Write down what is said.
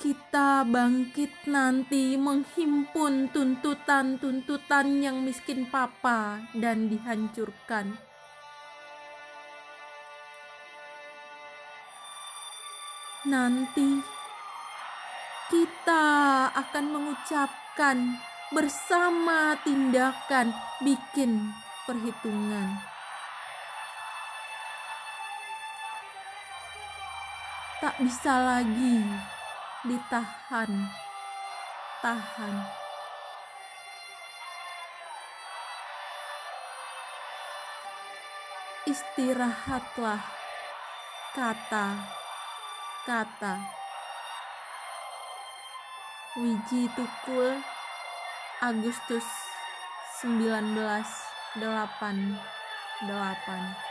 kita bangkit nanti menghimpun tuntutan-tuntutan yang miskin papa dan dihancurkan. Nanti kita akan mengucapkan bersama tindakan bikin perhitungan. Tak bisa lagi ditahan. Istirahatlah kata-kata. Wiji Tukul, Agustus 1988.